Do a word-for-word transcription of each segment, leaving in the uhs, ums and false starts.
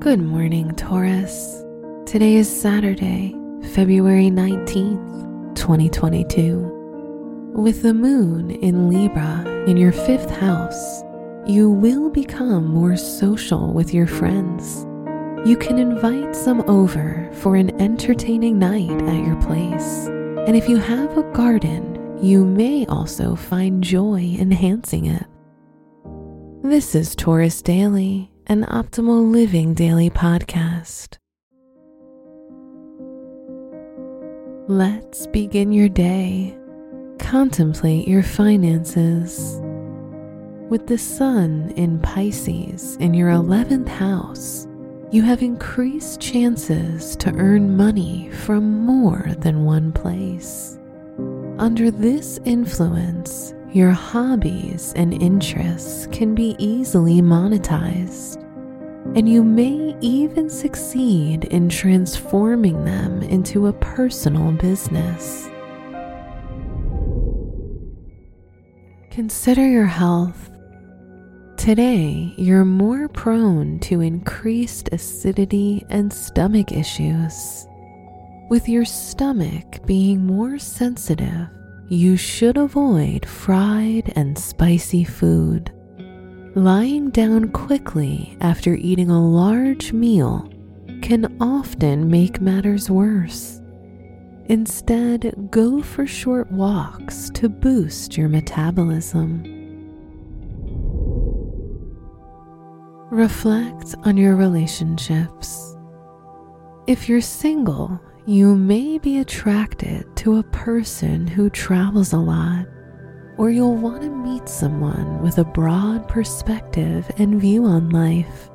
Good morning, Taurus. Today is Saturday, February nineteenth, twenty twenty-two. With the moon in Libra in your fifth house, you will become more social with your friends. You can invite some over for an entertaining night at your place. And if you have a garden, you may also find joy enhancing it. This is Taurus Daily, an Optimal Living Daily podcast. Let's begin your day. Contemplate your finances. With the sun in Pisces in your eleventh house, you have increased chances to earn money from more than one place. Under this influence, your hobbies and interests can be easily monetized, and you may even succeed in transforming them into a personal business. Consider your health. Today, you're more prone to increased acidity and stomach issues. With your stomach being more sensitive, you should avoid fried and spicy food. Lying down quickly after eating a large meal can often make matters worse. Instead, go for short walks to boost your metabolism. Reflect on your relationships. If you're single, you may be attracted to a person who travels a lot, or you'll want to meet someone with a broad perspective and view on life.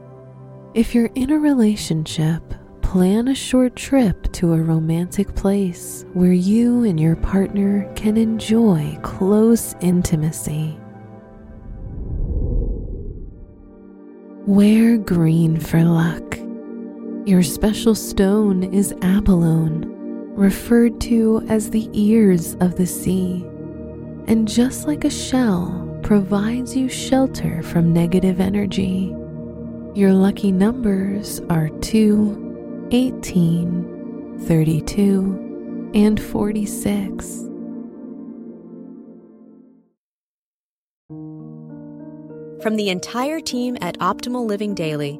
If you're in a relationship, plan a short trip to a romantic place where you and your partner can enjoy close intimacy. Wear green for luck. Your special stone is abalone, referred to as the ears of the sea, and just like a shell, provides you shelter from negative energy. Your lucky numbers are two, eighteen, thirty-two, and forty-six. From the entire team at Optimal Living Daily,